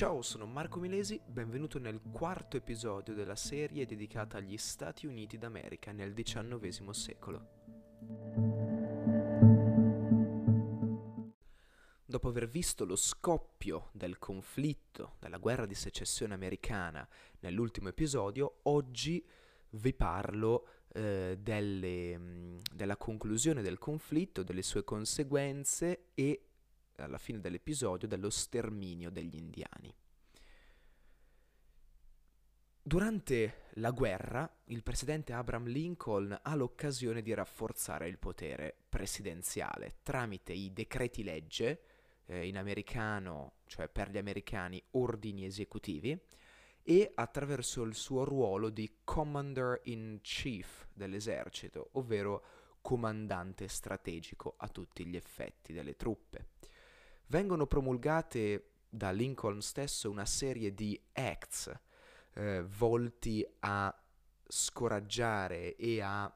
Ciao, sono Marco Milesi, benvenuto nel quarto episodio della serie dedicata agli Stati Uniti d'America nel XIX secolo. Dopo aver visto lo scoppio del conflitto, della guerra di secessione americana nell'ultimo episodio, oggi vi parlo della conclusione del conflitto, delle sue conseguenze e, alla fine dell'episodio, dello sterminio degli indiani. Durante la guerra, il presidente Abraham Lincoln ha l'occasione di rafforzare il potere presidenziale tramite i decreti legge, in americano, cioè per gli americani, ordini esecutivi, e attraverso il suo ruolo di commander in chief dell'esercito, ovvero comandante strategico a tutti gli effetti delle truppe. Vengono promulgate da Lincoln stesso una serie di acts volti a scoraggiare e a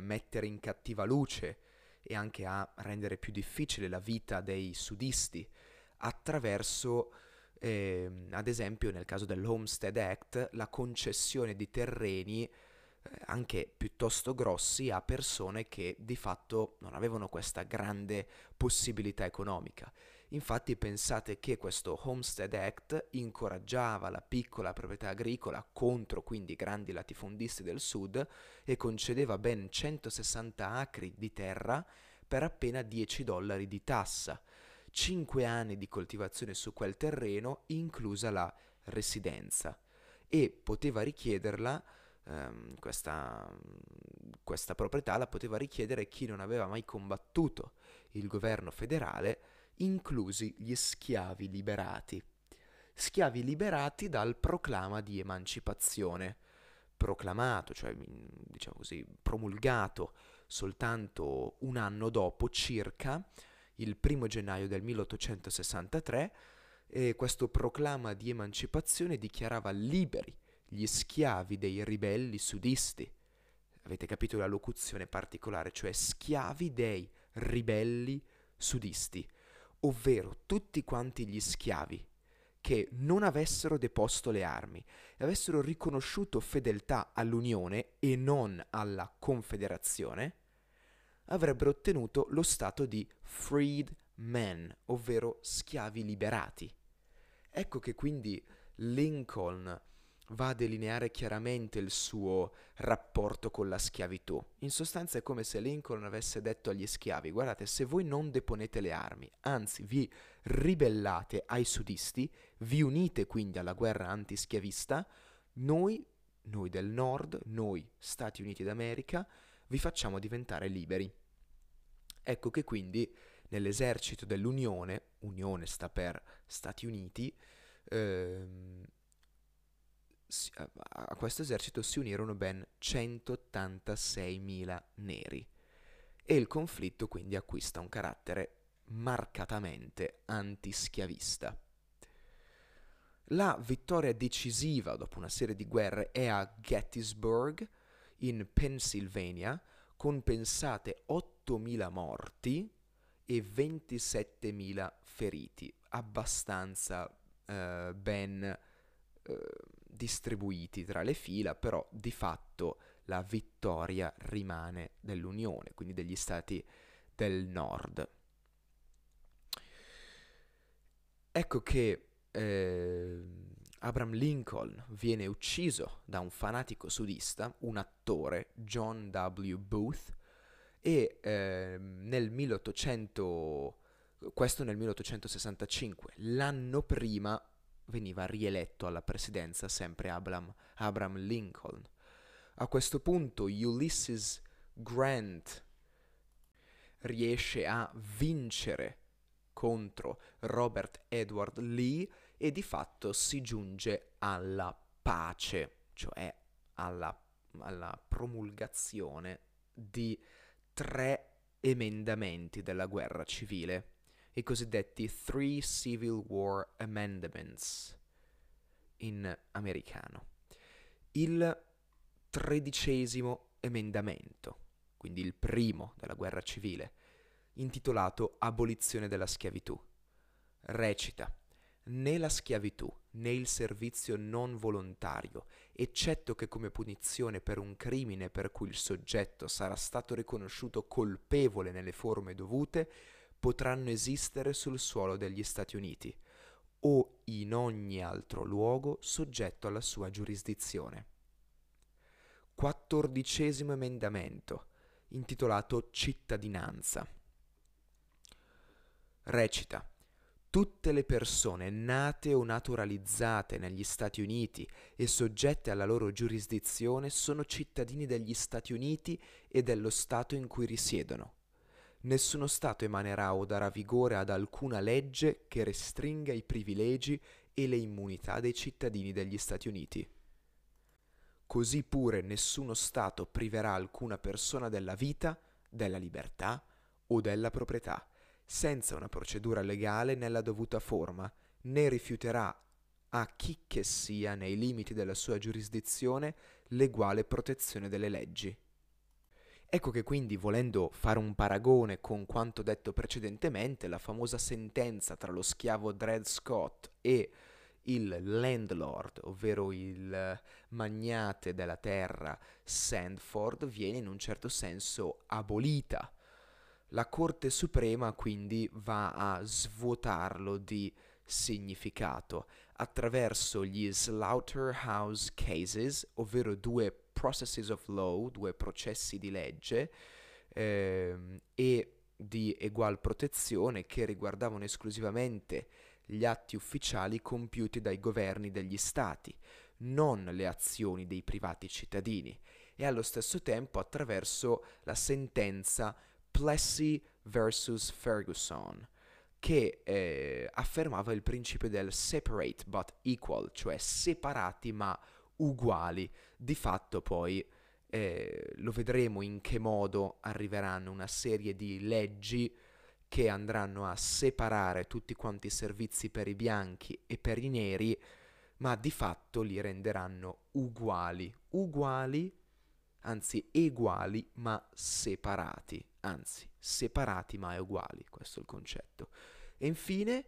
mettere in cattiva luce e anche a rendere più difficile la vita dei sudisti attraverso, ad esempio nel caso dell'Homestead Act, la concessione di terreni anche piuttosto grossi a persone che di fatto non avevano questa grande possibilità economica. Infatti pensate che questo Homestead Act incoraggiava la piccola proprietà agricola contro quindi i grandi latifondisti del sud e concedeva ben 160 acri di terra per appena $10 di tassa, 5 anni di coltivazione su quel terreno inclusa la residenza, e poteva richiederla questa proprietà la poteva richiedere chi non aveva mai combattuto il governo federale, inclusi gli schiavi liberati dal proclama di emancipazione, proclamato, cioè diciamo così, promulgato soltanto un anno dopo, circa il 1 gennaio del 1863, e questo proclama di emancipazione dichiarava liberi gli schiavi dei ribelli sudisti. Avete capito la locuzione particolare, cioè schiavi dei ribelli sudisti, ovvero tutti quanti gli schiavi che non avessero deposto le armi e avessero riconosciuto fedeltà all'Unione e non alla Confederazione, avrebbero ottenuto lo stato di freed men, ovvero schiavi liberati. Ecco che quindi Lincoln va a delineare chiaramente il suo rapporto con la schiavitù. In sostanza è come se Lincoln avesse detto agli schiavi: guardate, se voi non deponete le armi, anzi vi ribellate ai sudisti, vi unite quindi alla guerra antischiavista, noi del nord, noi Stati Uniti d'America, vi facciamo diventare liberi. Ecco che quindi nell'esercito dell'Unione, Unione sta per Stati Uniti, a questo esercito si unirono ben 186.000 neri e il conflitto quindi acquista un carattere marcatamente antischiavista. La vittoria decisiva dopo una serie di guerre è a Gettysburg in Pennsylvania, con pensate 8.000 morti e 27.000 feriti, abbastanza ben distribuiti tra le fila, però di fatto la vittoria rimane dell'Unione, quindi degli stati del nord. Ecco che Abraham Lincoln viene ucciso da un fanatico sudista, un attore, John W. Booth, e nel 1865, l'anno prima, veniva rieletto alla presidenza sempre Abraham Lincoln. A questo punto Ulysses Grant riesce a vincere contro Robert Edward Lee e di fatto si giunge alla pace, cioè alla promulgazione di 3 emendamenti della guerra civile, i cosiddetti Three Civil War Amendments in americano. Il 13° emendamento, quindi il primo della guerra civile, intitolato Abolizione della schiavitù, recita: né la schiavitù né il servizio non volontario, eccetto che come punizione per un crimine per cui il soggetto sarà stato riconosciuto colpevole nelle forme dovute, potranno esistere sul suolo degli Stati Uniti o in ogni altro luogo soggetto alla sua giurisdizione. 14° emendamento, intitolato Cittadinanza. Recita: tutte le persone nate o naturalizzate negli Stati Uniti e soggette alla loro giurisdizione sono cittadini degli Stati Uniti e dello Stato in cui risiedono. Nessuno Stato emanerà o darà vigore ad alcuna legge che restringa i privilegi e le immunità dei cittadini degli Stati Uniti. Così pure nessuno Stato priverà alcuna persona della vita, della libertà o della proprietà, senza una procedura legale nella dovuta forma, né rifiuterà a chi che sia, nei limiti della sua giurisdizione, l'eguale protezione delle leggi. Ecco che quindi, volendo fare un paragone con quanto detto precedentemente, la famosa sentenza tra lo schiavo Dred Scott e il landlord, ovvero il magnate della terra Sandford, viene in un certo senso abolita. La Corte Suprema quindi va a svuotarlo di significato attraverso gli Slaughterhouse Cases, ovvero due processes of law, due processi di legge e di egual protezione che riguardavano esclusivamente gli atti ufficiali compiuti dai governi degli stati, non le azioni dei privati cittadini, e allo stesso tempo attraverso la sentenza Plessy vs. Ferguson, che affermava il principio del separate but equal, cioè separati ma uguali. Di fatto poi lo vedremo in che modo arriveranno una serie di leggi che andranno a separare tutti quanti i servizi per i bianchi e per i neri, ma di fatto li renderanno eguali ma separati. Anzi, separati ma uguali, questo è il concetto. E infine,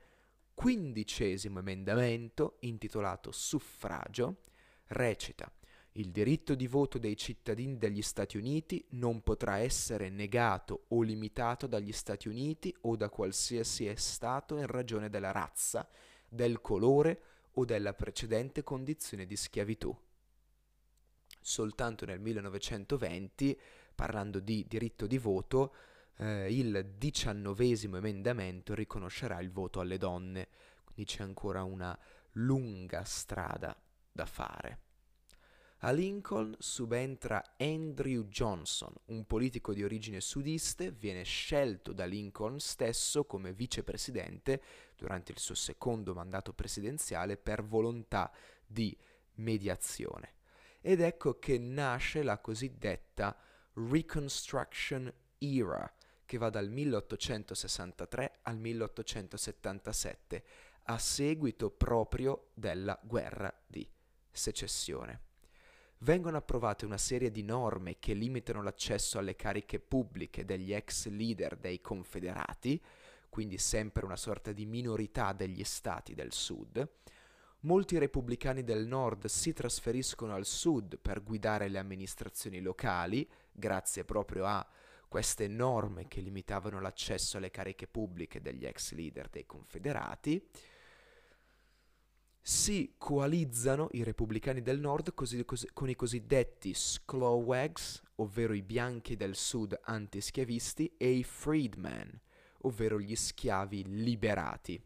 15° emendamento, intitolato Suffragio, recita: il diritto di voto dei cittadini degli Stati Uniti non potrà essere negato o limitato dagli Stati Uniti o da qualsiasi Stato in ragione della razza, del colore o della precedente condizione di schiavitù. Soltanto nel 1920, parlando di diritto di voto, il 19° emendamento riconoscerà il voto alle donne, quindi c'è ancora una lunga strada da fare. A Lincoln subentra Andrew Johnson, un politico di origine sudiste, viene scelto da Lincoln stesso come vicepresidente durante il suo secondo mandato presidenziale per volontà di mediazione. Ed ecco che nasce la cosiddetta Reconstruction Era, che va dal 1863 al 1877, a seguito proprio della guerra di secessione. Vengono approvate una serie di norme che limitano l'accesso alle cariche pubbliche degli ex leader dei confederati, quindi sempre una sorta di minorità degli stati del sud. Molti repubblicani del nord si trasferiscono al sud per guidare le amministrazioni locali, grazie proprio a queste norme che limitavano l'accesso alle cariche pubbliche degli ex leader dei confederati. Si coalizzano i repubblicani del nord con i cosiddetti sclawags, ovvero i bianchi del sud antischiavisti, e i freedmen, ovvero gli schiavi liberati,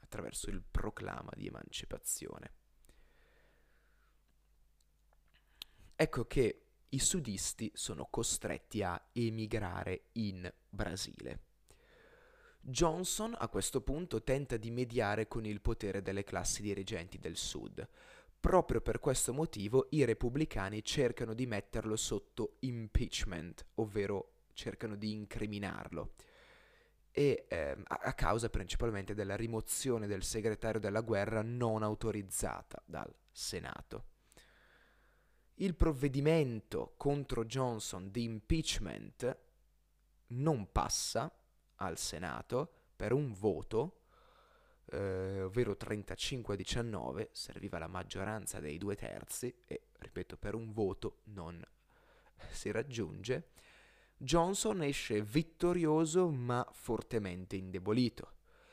attraverso il proclama di emancipazione. Ecco che i sudisti sono costretti a emigrare in Brasile. Johnson a questo punto tenta di mediare con il potere delle classi dirigenti del Sud. Proprio per questo motivo i repubblicani cercano di metterlo sotto impeachment, ovvero cercano di incriminarlo, e a causa principalmente della rimozione del segretario della guerra non autorizzata dal Senato. Il provvedimento contro Johnson di impeachment non passa al Senato per un voto ovvero 35-19, serviva la maggioranza dei 2/3 e, ripeto, per un voto non si raggiunge. Johnson esce vittorioso ma fortemente indebolito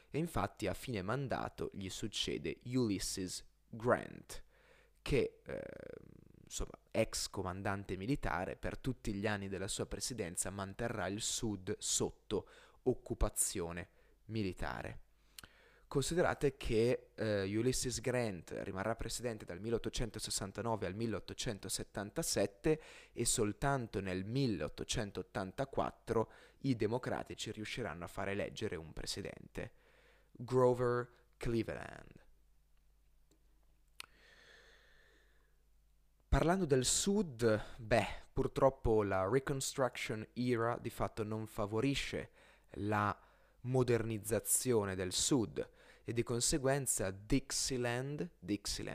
e infatti a fine mandato gli succede Ulysses Grant, che insomma, ex comandante militare, per tutti gli anni della sua presidenza manterrà il Sud sotto occupazione militare. Considerate che Ulysses Grant rimarrà presidente dal 1869 al 1877 e soltanto nel 1884 i democratici riusciranno a far eleggere un presidente, Grover Cleveland. Parlando del Sud, purtroppo la Reconstruction Era di fatto non favorisce la modernizzazione del Sud e di conseguenza Dixieland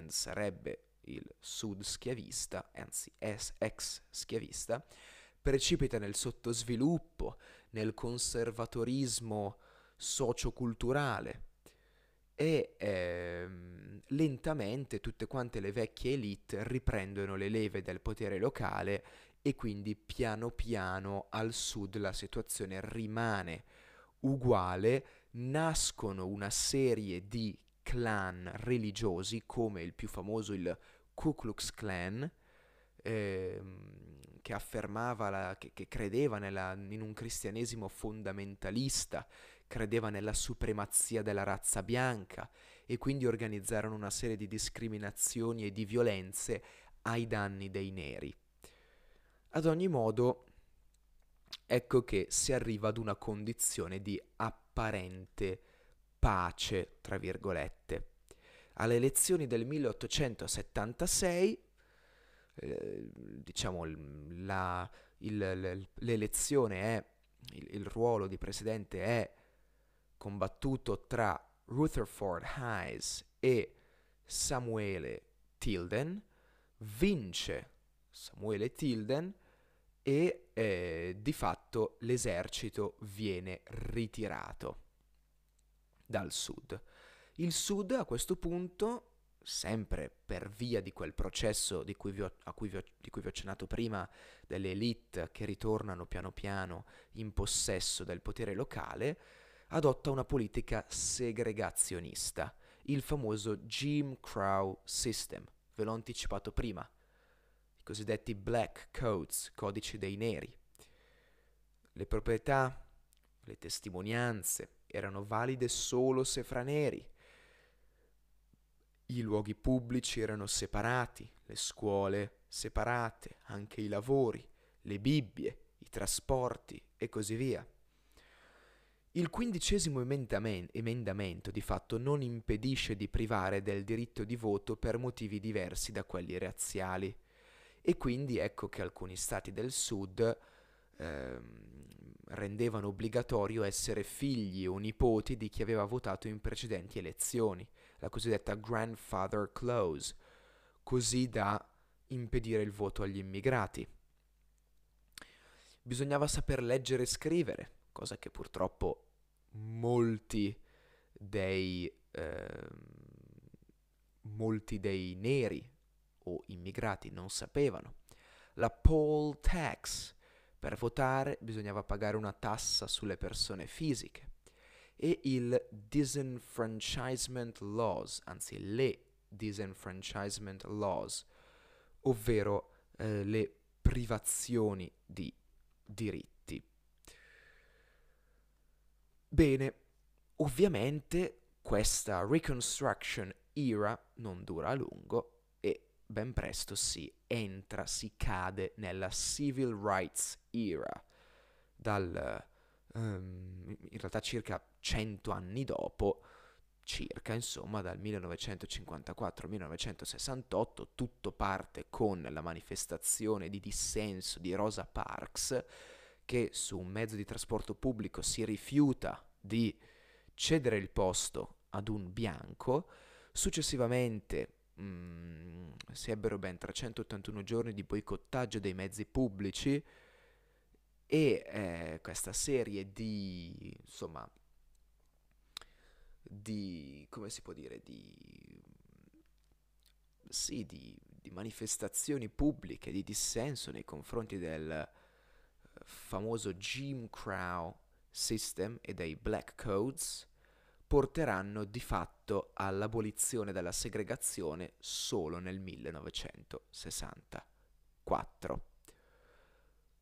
sarebbe il Sud schiavista, anzi ex schiavista, precipita nel sottosviluppo, nel conservatorismo socioculturale e lentamente tutte quante le vecchie elite riprendono le leve del potere locale e quindi piano piano al Sud la situazione rimane uguale. Nascono una serie di clan religiosi come il più famoso, il Ku Klux Klan, che affermava, che credeva in un cristianesimo fondamentalista, credeva nella supremazia della razza bianca e quindi organizzarono una serie di discriminazioni e di violenze ai danni dei neri. Ad ogni modo, ecco che si arriva ad una condizione di apparente pace, tra virgolette. Alle elezioni del 1876, diciamo, l'elezione è, il ruolo di presidente è combattuto tra Rutherford Hayes e Samuele Tilden, vince Samuele Tilden e di fatto l'esercito viene ritirato dal Sud. Il Sud a questo punto, sempre per via di quel processo di cui vi ho accennato prima, delle elite che ritornano piano piano in possesso del potere locale, adotta una politica segregazionista, il famoso Jim Crow System. Ve l'ho anticipato prima. Cosiddetti black codes, codici dei neri. Le proprietà, le testimonianze erano valide solo se fra neri. I luoghi pubblici erano separati, le scuole separate, anche i lavori, le bibbie, i trasporti e così via. Il 15° emendamento di fatto non impedisce di privare del diritto di voto per motivi diversi da quelli razziali. E quindi ecco che alcuni stati del Sud rendevano obbligatorio essere figli o nipoti di chi aveva votato in precedenti elezioni, la cosiddetta grandfather clause, così da impedire il voto agli immigrati. Bisognava saper leggere e scrivere, cosa che purtroppo molti dei neri o immigrati non sapevano. La poll tax: per votare bisognava pagare una tassa sulle persone fisiche. E il disenfranchisement laws, anzi le disenfranchisement laws, ovvero le privazioni di diritti. Bene, ovviamente questa Reconstruction Era non dura a lungo. Ben presto si cade nella Civil Rights Era, in realtà circa 100 anni dopo, insomma dal 1954 al 1968, tutto parte con la manifestazione di dissenso di Rosa Parks, che su un mezzo di trasporto pubblico si rifiuta di cedere il posto ad un bianco. Successivamente si ebbero ben 381 giorni di boicottaggio dei mezzi pubblici e questa serie di, insomma, di, come si può dire, di manifestazioni pubbliche di dissenso nei confronti del famoso Jim Crow System e dei Black Codes, porteranno di fatto all'abolizione della segregazione solo nel 1964.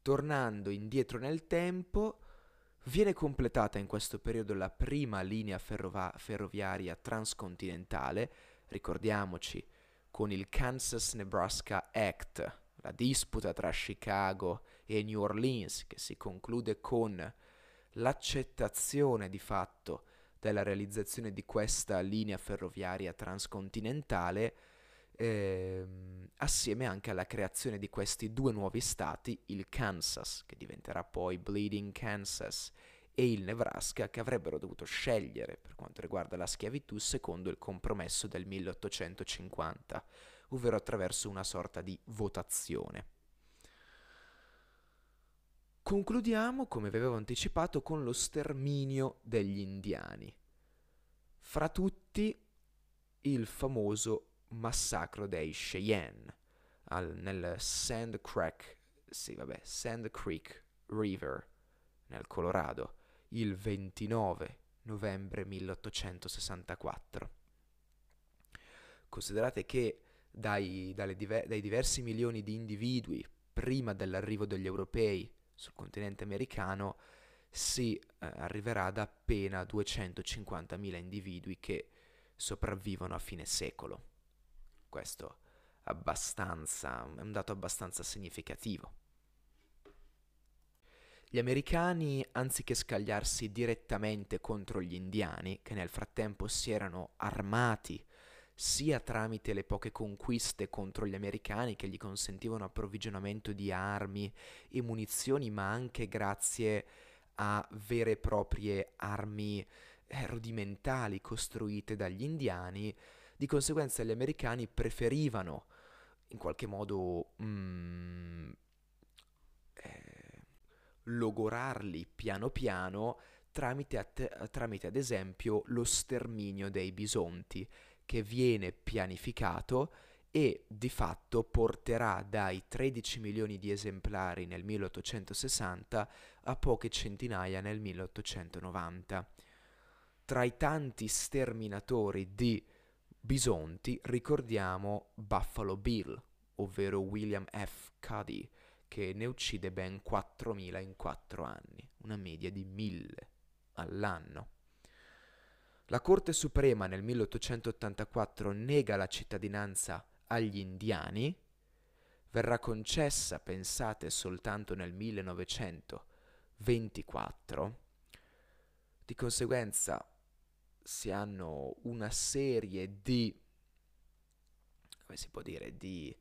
Tornando indietro nel tempo, viene completata in questo periodo la prima linea ferroviaria transcontinentale, ricordiamoci, con il Kansas-Nebraska Act, la disputa tra Chicago e New Orleans, che si conclude con l'accettazione di fatto della realizzazione di questa linea ferroviaria transcontinentale, assieme anche alla creazione di questi due nuovi stati, il Kansas, che diventerà poi Bleeding Kansas, e il Nebraska, che avrebbero dovuto scegliere per quanto riguarda la schiavitù secondo il compromesso del 1850, ovvero attraverso una sorta di votazione. Concludiamo, come vi avevo anticipato, con lo sterminio degli indiani. Fra tutti, il famoso massacro dei Cheyenne nel Sand Creek River, nel Colorado, il 29 novembre 1864. Considerate che dai diversi milioni di individui prima dell'arrivo degli europei sul continente americano si arriverà ad appena 250.000 individui che sopravvivono a fine secolo. Questo è un dato abbastanza significativo. Gli americani, anziché scagliarsi direttamente contro gli indiani, che nel frattempo si erano armati sia tramite le poche conquiste contro gli americani che gli consentivano approvvigionamento di armi e munizioni, ma anche grazie a vere e proprie armi rudimentali costruite dagli indiani, di conseguenza gli americani preferivano in qualche modo logorarli piano piano tramite ad esempio lo sterminio dei bisonti, che viene pianificato e di fatto porterà dai 13 milioni di esemplari nel 1860 a poche centinaia nel 1890. Tra i tanti sterminatori di bisonti ricordiamo Buffalo Bill, ovvero William F. Cody, che ne uccide ben 4.000 in 4 anni, una media di 1.000 all'anno. La Corte Suprema nel 1884 nega la cittadinanza agli indiani, verrà concessa, pensate, soltanto nel 1924, di conseguenza si hanno una serie di, come si può dire, di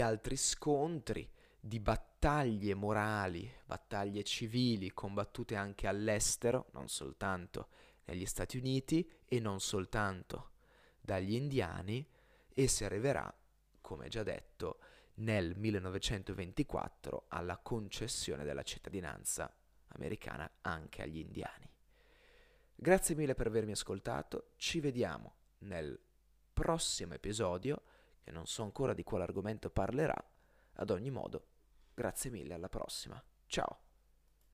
altri scontri, di battaglie morali, battaglie civili combattute anche all'estero, non soltanto negli Stati Uniti e non soltanto dagli indiani, e si arriverà, come già detto, nel 1924 alla concessione della cittadinanza americana anche agli indiani. Grazie mille per avermi ascoltato, ci vediamo nel prossimo episodio, che non so ancora di quale argomento parlerà. Ad ogni modo, grazie mille, alla prossima. Ciao!